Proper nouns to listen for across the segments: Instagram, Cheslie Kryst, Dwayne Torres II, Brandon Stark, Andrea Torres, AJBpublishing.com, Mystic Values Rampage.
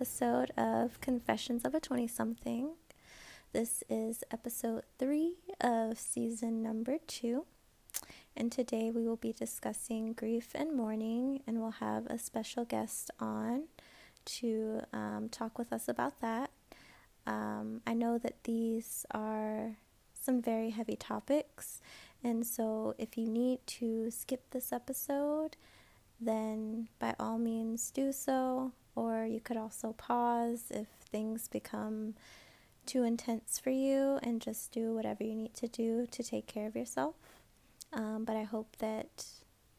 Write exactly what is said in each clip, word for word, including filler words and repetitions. episode of Confessions of a twenty-something. This is episode three of season number two, and today we will be discussing grief and mourning, and we'll have a special guest on to um, talk with us about that. Um, I know that these are some very heavy topics, and so if you need to skip this episode, then by all means do so, or you could also pause if things become too intense for you and just do whatever you need to do to take care of yourself. Um, but I hope that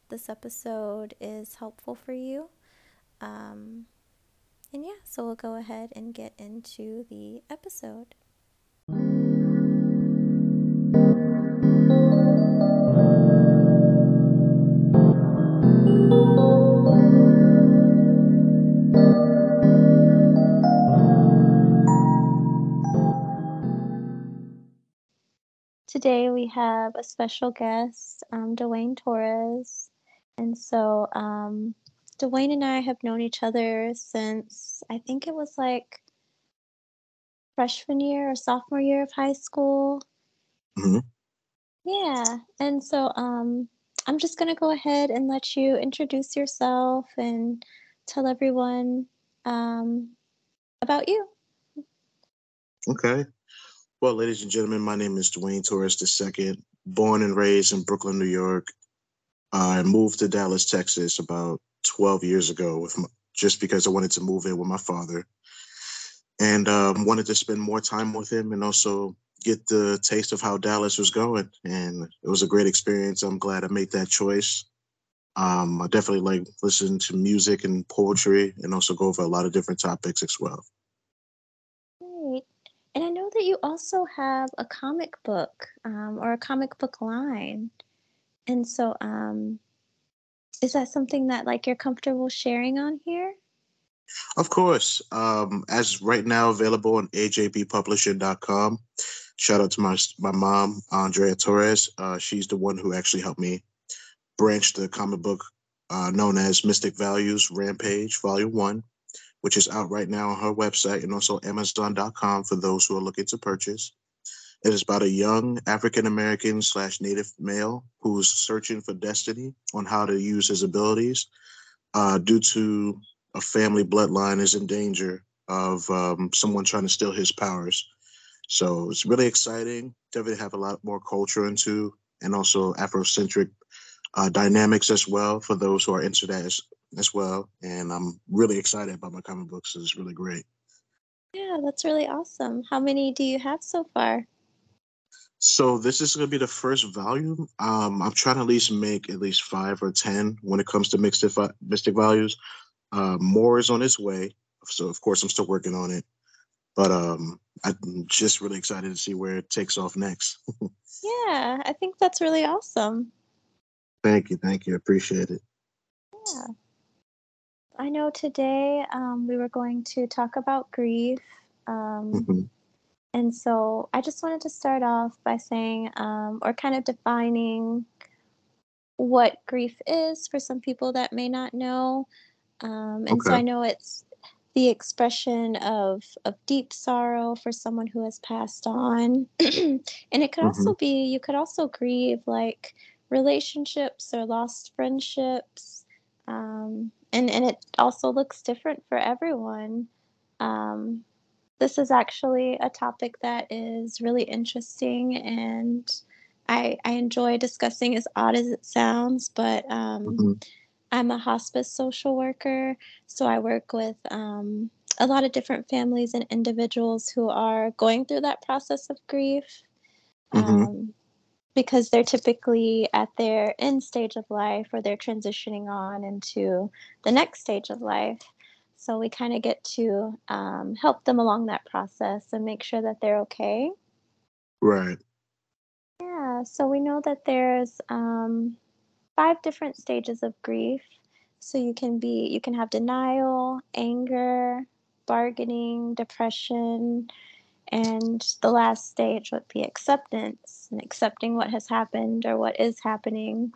this episode is helpful for you. Um, and yeah, so we'll go ahead and get into the episode. Today we have a special guest, um, Dwayne Torres, and so um, Dwayne and I have known each other since, I think it was like freshman year or sophomore year of high school. Mm-hmm. Yeah, and so um, I'm just going to go ahead and let you introduce yourself and tell everyone um, about you. Okay. Well, ladies and gentlemen, my name is Dwayne Torres the second, born and raised in Brooklyn, New York. I moved to Dallas, Texas about twelve years ago with my, just because I wanted to move in with my father and um, wanted to spend more time with him and also get the taste of how Dallas was going. And it was a great experience. I'm glad I made that choice. Um, I definitely like listening to music and poetry and also go over a lot of different topics as well. And I know that you also have a comic book um, or a comic book line. And so um, is that something that like you're comfortable sharing on here? Of course. Um, as right now available on A J B publishing dot com. Shout out to my, my mom, Andrea Torres. Uh, she's the one who actually helped me branch the comic book uh, known as Mystic Values Rampage, Volume one. Which is out right now on her website and also Amazon dot com for those who are looking to purchase. It is about a young African-American slash Native male who's searching for destiny on how to use his abilities uh, due to a family bloodline is in danger of um, someone trying to steal his powers. So it's really exciting. Definitely have a lot more culture into and also Afrocentric uh, dynamics as well for those who are into that as as well, and I'm really excited about my comic books. It's really great. Yeah, that's really awesome. How many do you have so far? So this is going to be the first volume. Um, I'm trying to at least make at least five or ten when it comes to Mystic, Mystic Values. Uh, more is on its way, so of course I'm still working on it. But um, I'm just really excited to see where it takes off next. Yeah, I think that's really awesome. Thank you, thank you. I appreciate it. Yeah. I know today um, we were going to talk about grief, um, mm-hmm. and so I just wanted to start off by saying, um, or kind of defining what grief is for some people that may not know, um, and okay. So I know it's the expression of, of deep sorrow for someone who has passed on, and it could mm-hmm. also be, you could also grieve like relationships or lost friendships, um And and it also looks different for everyone. Um, this is actually a topic that is really interesting, and I I enjoy discussing, as odd as it sounds. But um, mm-hmm. I'm a hospice social worker, so I work with um, a lot of different families and individuals who are going through that process of grief. Mm-hmm. Um, because they're typically at their end stage of life or they're transitioning on into the next stage of life. So we kind of get to um, help them along that process and make sure that they're okay. Right. Yeah, so we know that there's um, five different stages of grief. So you can be, you can have denial, anger, bargaining, depression, and the last stage would be acceptance and accepting what has happened or what is happening.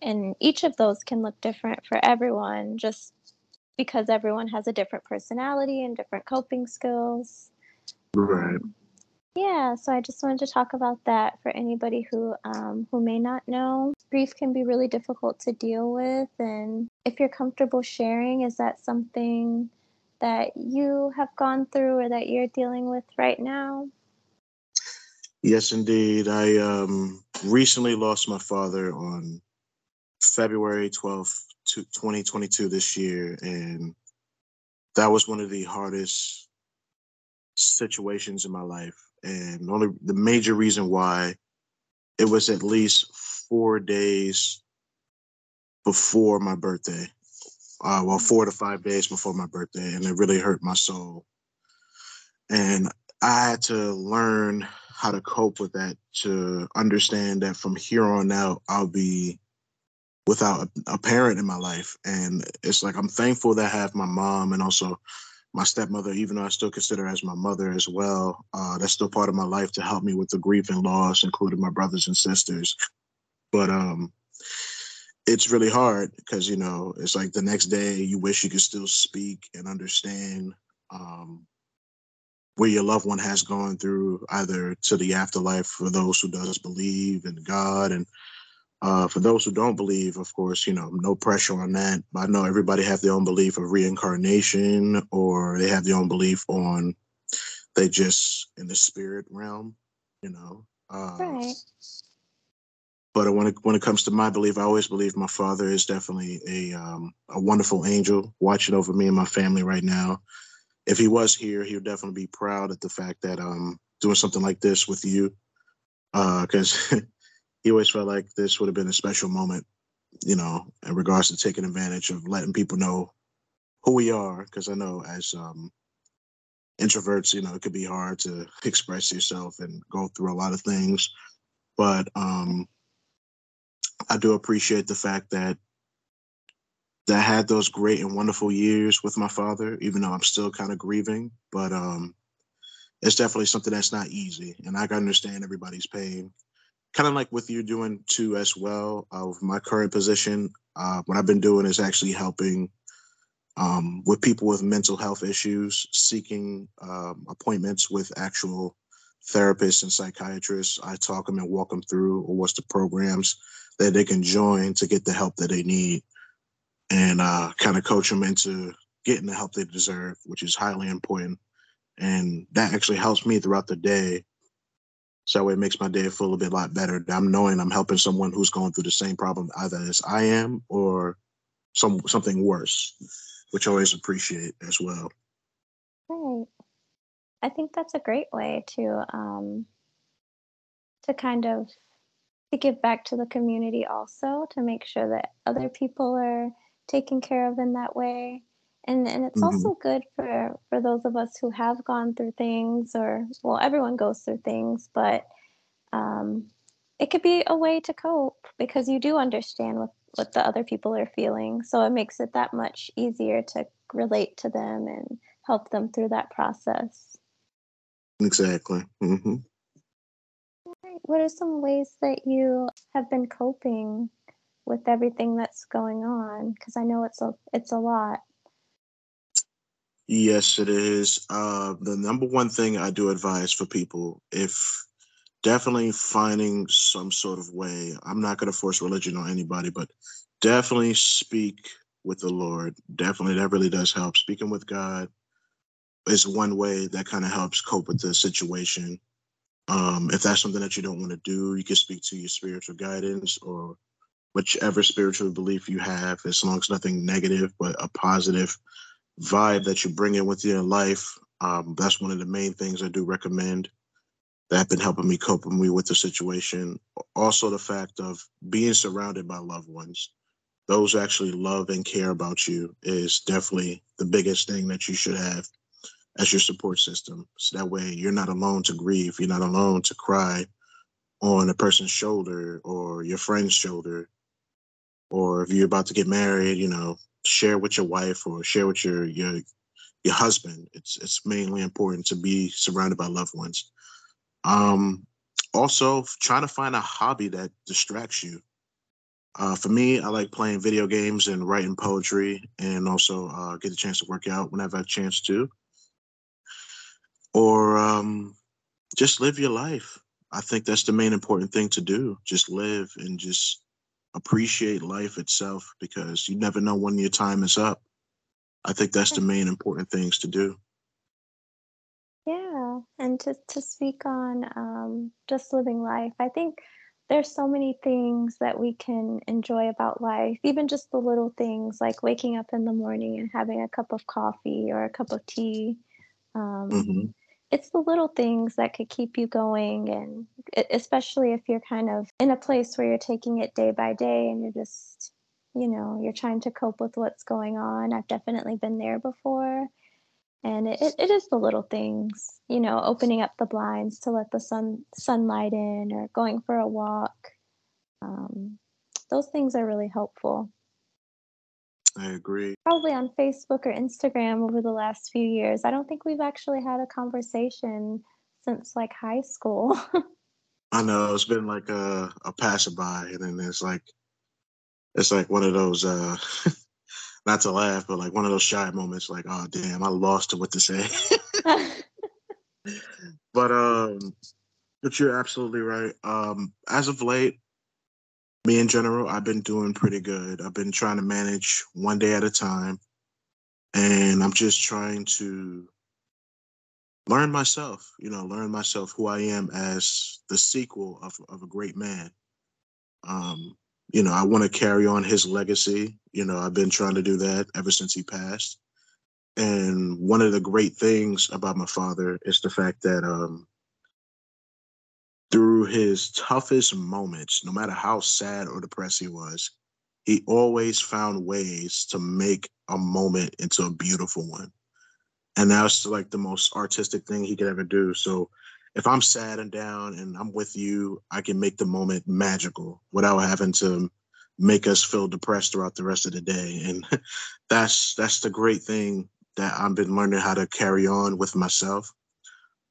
And each of those can look different for everyone, just because everyone has a different personality and different coping skills. Right. Um, yeah, so I just wanted to talk about that for anybody who um, who may not know. Grief can be really difficult to deal with, and if you're comfortable sharing, is that something that you have gone through or that you're dealing with right now? Yes, indeed. I um, recently lost my father on February twelfth, twenty twenty-two, this year, and that was one of the hardest situations in my life. And only the major reason why, it was at least four days before my birthday. Uh, well, four to five days before my birthday, and it really hurt my soul. And I had to learn how to cope with that, to understand that from here on out, I'll be without a, a parent in my life. And it's like, I'm thankful that I have my mom and also my stepmother, even though I still consider her as my mother as well. Uh, that's still part of my life to help me with the grief and loss, including my brothers and sisters. But um, it's really hard because, you know, it's like the next day you wish you could still speak and understand um, where your loved one has gone through, either to the afterlife for those who does believe in God, and uh, for those who don't believe, of course, you know, no pressure on that. But I know everybody have their own belief of reincarnation, or they have their own belief on they just in the spirit realm, you know. Uh, right. But when it, when it comes to my belief, I always believe my father is definitely a um, a wonderful angel watching over me and my family right now. If he was here, he would definitely be proud at the fact that um doing something like this with you, because uh, he always felt like this would have been a special moment, you know, in regards to taking advantage of letting people know who we are. Because I know as um, introverts, you know, it could be hard to express yourself and go through a lot of things. But um, I do appreciate the fact that I had those great and wonderful years with my father, even though I'm still kind of grieving. But um, it's definitely something that's not easy. And I can understand everybody's pain. Kind of like with you doing too as well. Uh, with my current position, uh, what I've been doing is actually helping um, with people with mental health issues, seeking um, appointments with actual therapists and psychiatrists. I talk them and walk them through or what's the programs that they can join to get the help that they need, and uh, kind of coach them into getting the help they deserve, which is highly important. And that actually helps me throughout the day. So it makes my day feel a bit lot better. I'm knowing I'm helping someone who's going through the same problem either as I am or some something worse, which I always appreciate as well. Right. I think that's a great way to um, to kind of to give back to the community also, to make sure that other people are taken care of in that way. And and it's mm-hmm. also good for, for those of us who have gone through things, or, well, everyone goes through things, but um, it could be a way to cope because you do understand what, what the other people are feeling. So it makes it that much easier to relate to them and help them through that process. Exactly. Mm-hmm. All right. What are some ways that you have been coping with everything that's going on? Because I know it's a, it's a lot. Yes, it is. Uh, the number one thing I do advise for people, if definitely finding some sort of way, I'm not going to force religion on anybody, but definitely speak with the Lord. Definitely, that really does help. Speaking with God is one way that kind of helps cope with the situation. Um, if that's something that you don't want to do, you can speak to your spiritual guidance or whichever spiritual belief you have, as long as nothing negative, but a positive vibe that you bring in with your life. Um, that's one of the main things I do recommend that have been helping me cope me with the situation. Also, the fact of being surrounded by loved ones, those who actually love and care about you, is definitely the biggest thing that you should have as your support system. So that way you're not alone to grieve. You're not alone to cry on a person's shoulder or your friend's shoulder. Or if you're about to get married, you know, share with your wife or share with your your your husband. It's it's mainly important to be surrounded by loved ones. Um, also, trying to find a hobby that distracts you. Uh, for me, I like playing video games and writing poetry, and also uh, get a chance to work out whenever I have a chance to. Or um, just live your life. I think that's the main important thing to do. Just live and just appreciate life itself, because you never know when your time is up. I think that's the main important things to do. Yeah, and to, to speak on um, just living life, I think there's so many things that we can enjoy about life, even just the little things like waking up in the morning and having a cup of coffee or a cup of tea. Um, mm-hmm. It's the little things that could keep you going, and especially if you're kind of in a place where you're taking it day by day and you're just, you know, you're trying to cope with what's going on. I've definitely been there before. And it, it is the little things, you know, opening up the blinds to let the sun sunlight in, or going for a walk. Um, those things are really helpful. I agree. Probably on Facebook or Instagram over the last few years, I don't think we've actually had a conversation since like high school. I know, it's been like a, a passerby, and then it's like it's like one of those. Uh, Not to laugh, but like one of those shy moments, like, oh, damn, I lost what to say. but um, but you're absolutely right. Um, as of late, me in general, I've been doing pretty good. I've been trying to manage one day at a time. And I'm just trying to learn myself, you know, learn myself who I am as the sequel of, of a great man. Um You know, I want to carry on his legacy. You know, I've been trying to do that ever since he passed. And one of the great things about my father is the fact that um, through his toughest moments, no matter how sad or depressed he was, he always found ways to make a moment into a beautiful one. And that's like the most artistic thing he could ever do. So if I'm sad and down and I'm with you, I can make the moment magical without having to make us feel depressed throughout the rest of the day. And that's that's the great thing that I've been learning how to carry on with myself.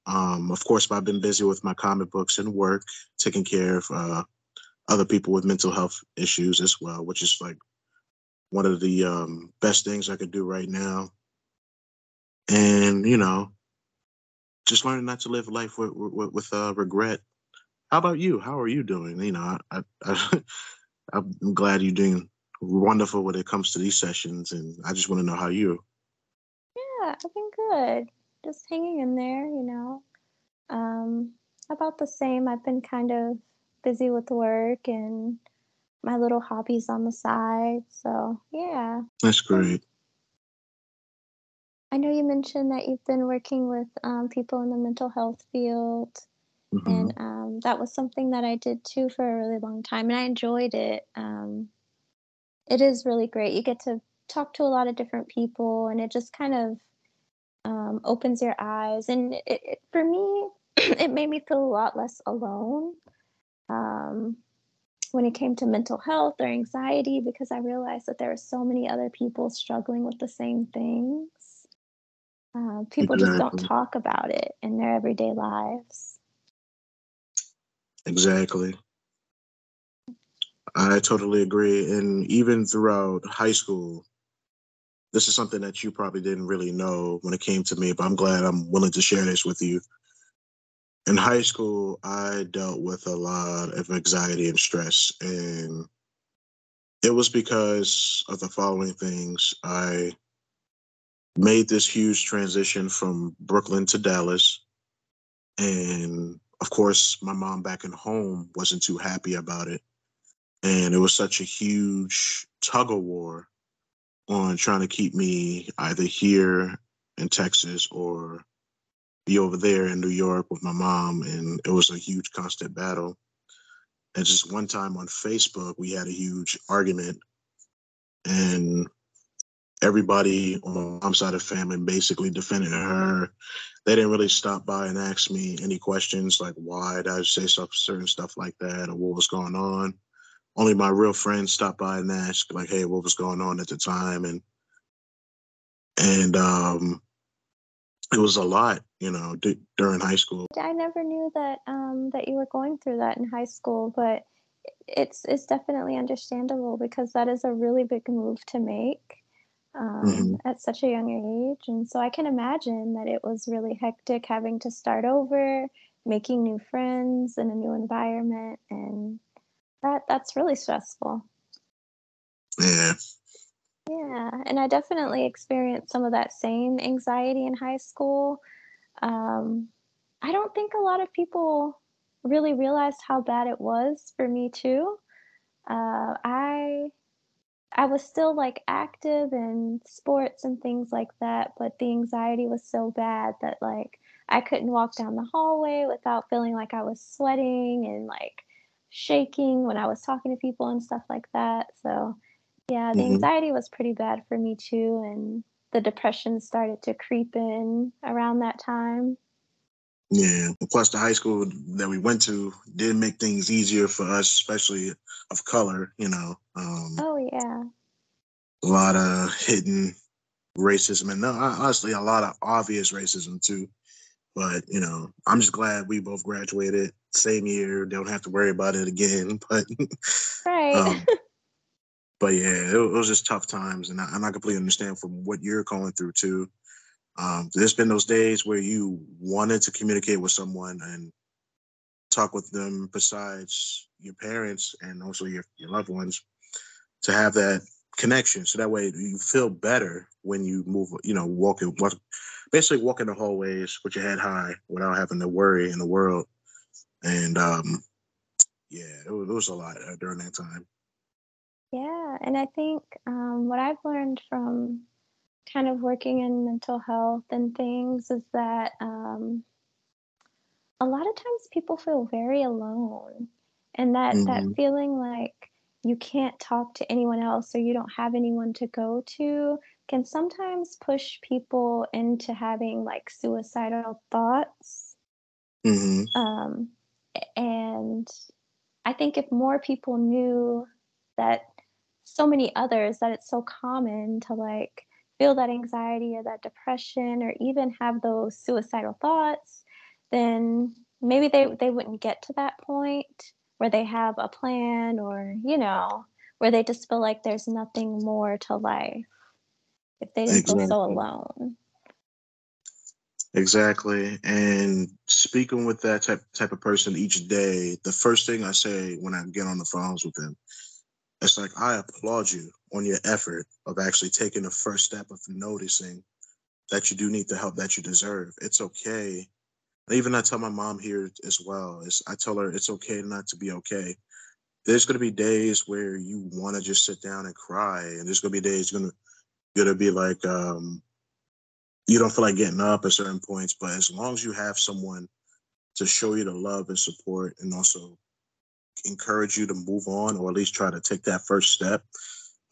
Um, of course, I've been busy with my comic books and work, taking care of uh, other people with mental health issues as well, which is like one of the um, best things I could do right now. And, you know, just learning not to live life with with, with uh, regret. How about you? How are you doing? You know, I, I, I'm glad you're doing wonderful when it comes to these sessions, and I just want to know how you. Yeah, I've been good. Just hanging in there, you know. Um, about the same. I've been kind of busy with work and my little hobbies on the side. So yeah. That's great. I know you mentioned that you've been working with um, people in the mental health field, mm-hmm. and um, that was something that I did too for a really long time, and I enjoyed it. Um, it is really great. You get to talk to a lot of different people, and it just kind of um, opens your eyes. And it, it, for me, it made me feel a lot less alone um, when it came to mental health or anxiety, because I realized that there were so many other people struggling with the same things. Uh, people exactly. just don't talk about it in their everyday lives. Exactly. I totally agree. And even throughout high school, this is something that you probably didn't really know when it came to me, but I'm glad I'm willing to share this with you. In high school, I dealt with a lot of anxiety and stress, and it was because of the following things. I made this huge transition from Brooklyn to Dallas. And of course, my mom back at home wasn't too happy about it. And it was such a huge tug of war on trying to keep me either here in Texas or be over there in New York with my mom. And it was a huge constant battle. And just one time on Facebook, we had a huge argument, and everybody on my side of family basically defended her. They didn't really stop by and ask me any questions, like why did I say stuff, certain stuff like that, or what was going on. Only my real friends stopped by and asked, like, hey, what was going on at the time? And and um, it was a lot, you know, d- during high school. I never knew that um, that you were going through that in high school, but it's it's definitely understandable, because that is a really big move to make um, mm-hmm. at such a young age. And so I can imagine that it was really hectic having to start over, making new friends in a new environment, and that that's really stressful. Yeah. Yeah, and I definitely experienced some of that same anxiety in high school. Um, I don't think a lot of people really realized how bad it was for me too. Uh, I I was still like active in sports and things like that, but the anxiety was so bad that like I couldn't walk down the hallway without feeling like I was sweating and like shaking when I was talking to people and stuff like that. So yeah, the anxiety mm-hmm. was pretty bad for me too, and the depression started to creep in around that time. Yeah, plus the high school that we went to did make things easier for us, especially of color, you know. Um, oh, yeah. A lot of hidden racism, and honestly, a lot of obvious racism too. But, you know, I'm just glad we both graduated same year. Don't have to worry about it again. But right. um, But yeah, it was just tough times, and I, and I completely understand from what you're going through too. Um, there's been those days where you wanted to communicate with someone and talk with them besides your parents and also your, your loved ones, to have that connection. So that way you feel better when you move, you know, walking, walk, basically walking the hallways with your head high without having to worry in the world. And um, yeah, it was, it was a lot during that time. Yeah, and I think um, what I've learned from kind of working in mental health and things is that um, a lot of times people feel very alone, and that, mm-hmm. that feeling like you can't talk to anyone else or you don't have anyone to go to can sometimes push people into having like suicidal thoughts. Mm-hmm. Um, and I think if more people knew that so many others, that it's so common to like feel that anxiety or that depression or even have those suicidal thoughts, then maybe they, they wouldn't get to that point where they have a plan, or, you know, where they just feel like there's nothing more to life if they didn't exactly. feel so alone. Exactly. And speaking with that type, type of person each day, the first thing I say when I get on the phones with them, it's like, I applaud you on your effort of actually taking the first step of noticing that you do need the help that you deserve. It's okay. And even I tell my mom here as well, is I tell her it's okay not to be okay. There's going to be days where you want to just sit down and cry. And there's going to be days going to going to be like, um, you don't feel like getting up at certain points. But as long as you have someone to show you the love and support, and also encourage you to move on, or at least try to take that first step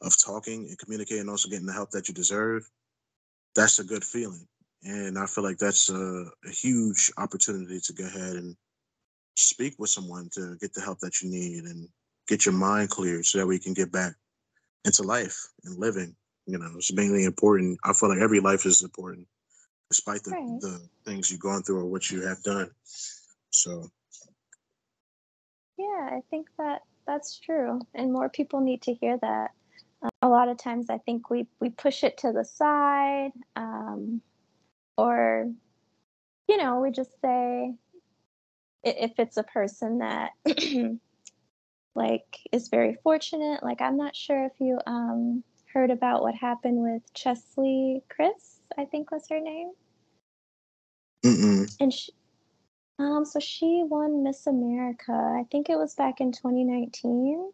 of talking and communicating, and also getting the help that you deserve, that's a good feeling. And I feel like that's a, a huge opportunity to go ahead and speak with someone to get the help that you need and get your mind cleared so that we can get back into life and living. You know, it's mainly important. I feel like every life is important, despite the, right. the things you've gone through or what you have done. So yeah, I think that that's true. And more people need to hear that. Uh, a lot of times I think we, we push it to the side, um, or, you know, we just say, if it's a person that like is very fortunate, like I'm not sure if you um, heard about what happened with Cheslie Kryst, I think was her name. Mm-mm. And she, Um, so she won Miss America. I think it was back in twenty nineteen.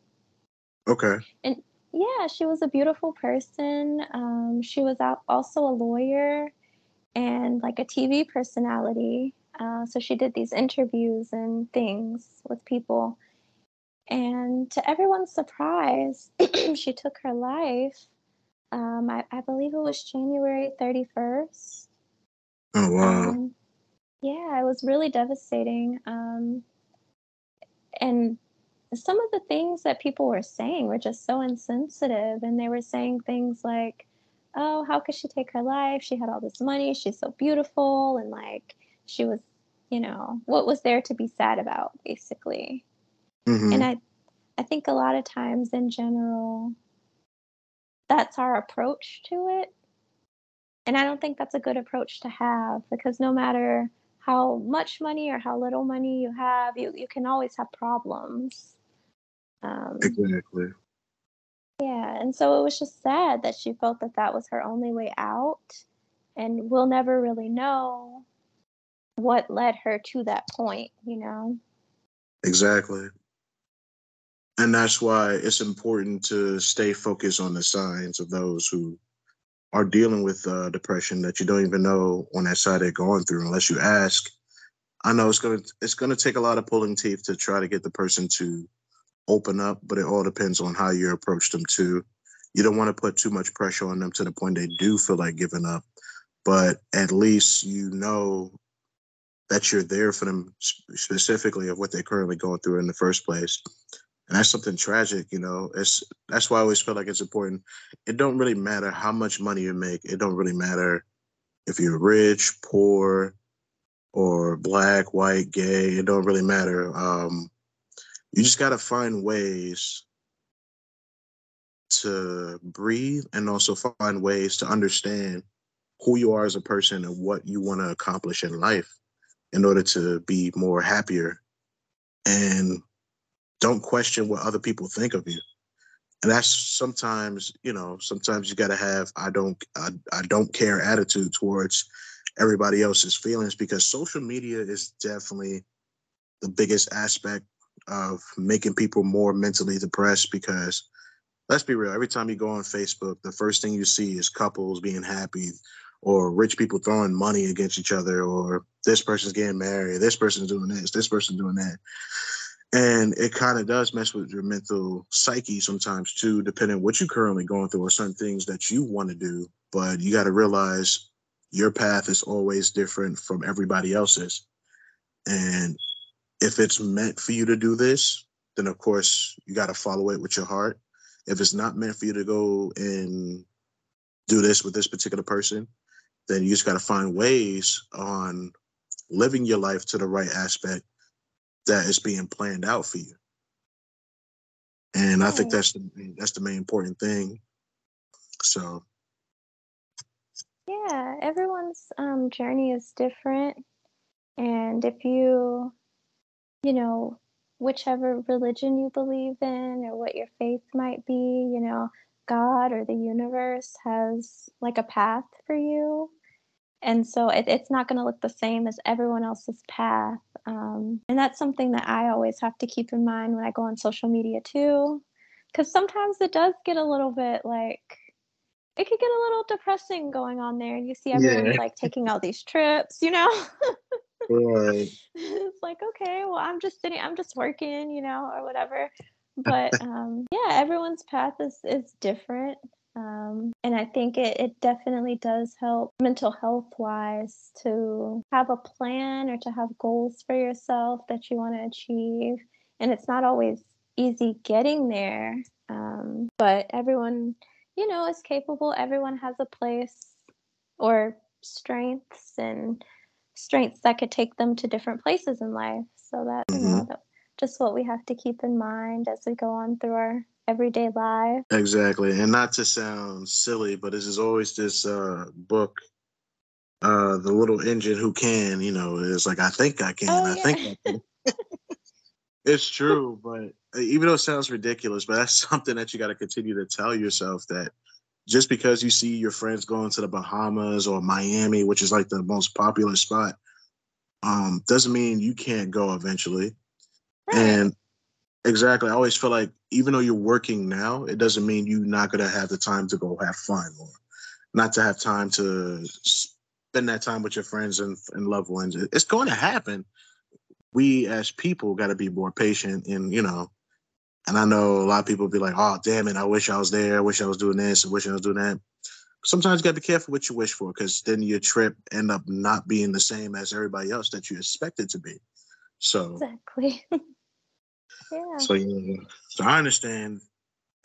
Okay. And yeah, she was a beautiful person. Um, she was out also a lawyer and like a T V personality. Uh, so she did these interviews and things with people. And to everyone's surprise, she took her life. Um, I, I believe it was January thirty-first. Oh, wow. Um, Yeah, it was really devastating. Um, and some of the things that people were saying were just so insensitive. And they were saying things like, oh, how could she take her life? She had all this money. She's so beautiful. And like, she was, you know, what was there to be sad about, basically? Mm-hmm. And I, I think a lot of times in general, that's our approach to it. And I don't think that's a good approach to have, because no matter how much money or how little money you have, you, you can always have problems. Um, exactly. Yeah. And so it was just sad that she felt that that was her only way out. And we'll never really know what led her to that point, you know? Exactly. And that's why it's important to stay focused on the signs of those who are dealing with uh, depression that you don't even know on that side they're going through unless you ask. I know it's gonna it's gonna take a lot of pulling teeth to try to get the person to open up, but it all depends on how you approach them too. You don't want to put too much pressure on them to the point they do feel like giving up, but at least you know that you're there for them specifically of what they're currently going through in the first place. And that's something tragic, you know. It's that's why I always feel like it's important. It don't really matter how much money you make. It don't really matter if you're rich, poor, or black, white, gay. It don't really matter. Um, you just gotta find ways to breathe and also find ways to understand who you are as a person and what you want to accomplish in life in order to be more happier. And don't question what other people think of you. And that's sometimes, you know, sometimes you got to have I don't I, I don't care attitude towards everybody else's feelings, because social media is definitely the biggest aspect of making people more mentally depressed. Because let's be real, every time you go on Facebook, the first thing you see is couples being happy or rich people throwing money against each other, or this person's getting married, this person's doing this, this person's doing that. And it kind of does mess with your mental psyche sometimes too, depending on what you're currently going through or certain things that you want to do. But you got to realize your path is always different from everybody else's. And if it's meant for you to do this, then of course you got to follow it with your heart. If it's not meant for you to go and do this with this particular person, then you just got to find ways on living your life to the right aspect that is being planned out for you. And I think that's the that's the main important thing. So yeah, everyone's um journey is different. And if you you know whichever religion you believe in or what your faith might be, you know, God or the universe has like a path for you. And so it, it's not going to look the same as everyone else's path. Um, and that's something that I always have to keep in mind when I go on social media too, because sometimes it does get a little bit like, it could get a little depressing going on there, and you see everyone yeah. like taking all these trips, you know. Right. It's like, okay, well, I'm just sitting, I'm just working, you know, or whatever. But um, yeah, everyone's path is, is different. Um, and I think it, it definitely does help mental health wise to have a plan or to have goals for yourself that you want to achieve. And it's not always easy getting there, um, but everyone, you know, is capable. Everyone has a place or strengths and strengths that could take them to different places in life. So that, mm-hmm. you know, that's just what we have to keep in mind as we go on through our everyday life. Exactly. And not to sound silly, but this is always this uh book, uh The Little Engine Who Can, you know, it's like, I think I can, oh, I yeah. think I can. It's true, but even though it sounds ridiculous, but that's something that you got to continue to tell yourself, that just because you see your friends going to the Bahamas or Miami, which is like the most popular spot, um doesn't mean you can't go eventually. Right. And exactly. I always feel like even though you're working now, it doesn't mean you're not going to have the time to go have fun, or not to have time to spend that time with your friends and, and loved ones. It's going to happen. We as people got to be more patient, and, you know, and I know a lot of people be like, oh, damn it, I wish I was there. I wish I was doing this. I wish I was doing that. Sometimes you got to be careful what you wish for, because then your trip end up not being the same as everybody else that you expect it to be. So exactly. Yeah. So yeah, so I understand.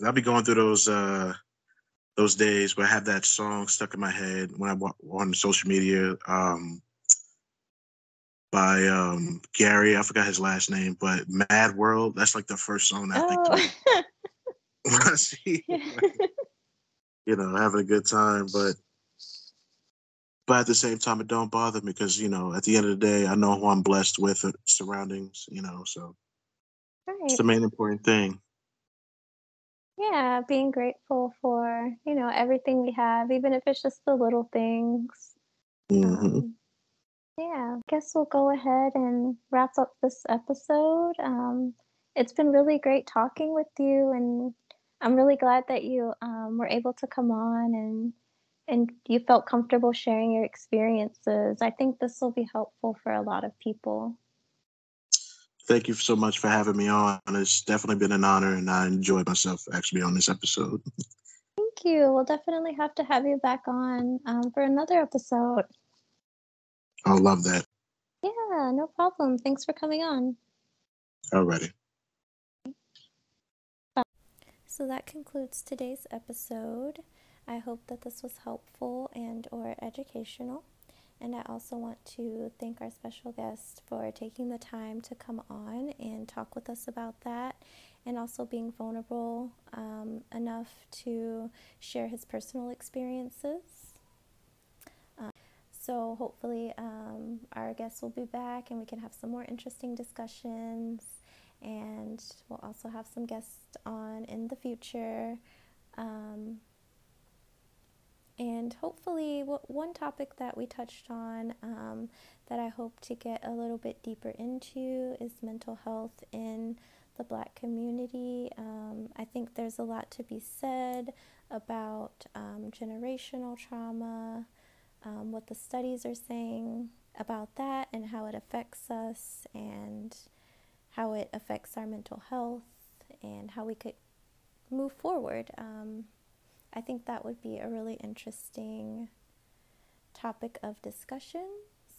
I'll be going through those uh, those days where I have that song stuck in my head when I'm on social media. Um, by um, Gary. I forgot his last name, but Mad World. That's like the first song that oh. I think when I see, like, you know, having a good time. But but at the same time, it don't bother me because, you know, at the end of the day, I know who I'm blessed with, surroundings, you know, so right. It's the main important thing. Yeah, being grateful for, you know, everything we have, even if it's just the little things. Mm-hmm. Um, yeah, I guess we'll go ahead and wrap up this episode. Um, it's been really great talking with you, and I'm really glad that you um, were able to come on and and you felt comfortable sharing your experiences. I think this will be helpful for a lot of people. Thank you so much for having me on. It's definitely been an honor, and I enjoyed myself actually on this episode. Thank you. We'll definitely have to have you back on um, for another episode. I love that. Yeah, no problem. Thanks for coming on. Alrighty. So that concludes today's episode. I hope that this was helpful and or educational. And I also want to thank our special guest for taking the time to come on and talk with us about that, and also being vulnerable um, enough to share his personal experiences. Um, so hopefully um, our guest will be back and we can have some more interesting discussions, and we'll also have some guests on in the future. Um, And hopefully, one topic that we touched on um, that I hope to get a little bit deeper into is mental health in the Black community. Um, I think there's a lot to be said about um, generational trauma, um, what the studies are saying about that and how it affects us and how it affects our mental health and how we could move forward. Um, I think that would be a really interesting topic of discussion,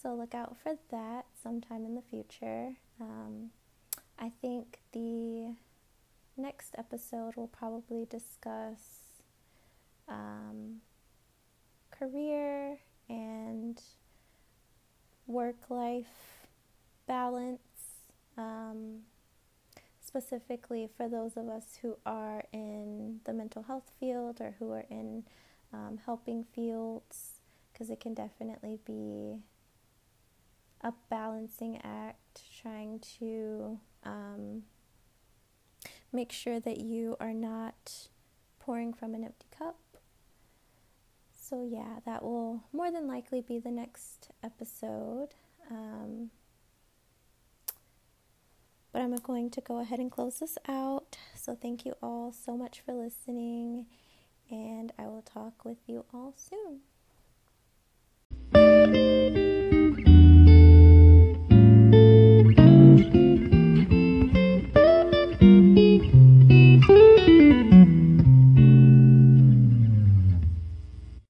so look out for that sometime in the future. Um, I think the next episode will probably discuss um, career and work-life balance, um, specifically for those of us who are in the mental health field or who are in um, helping fields, because it can definitely be a balancing act trying to um, make sure that you are not pouring from an empty cup. So yeah, that will more than likely be the next episode. Um, But I'm going to go ahead and close this out. So thank you all so much for listening, and I will talk with you all soon.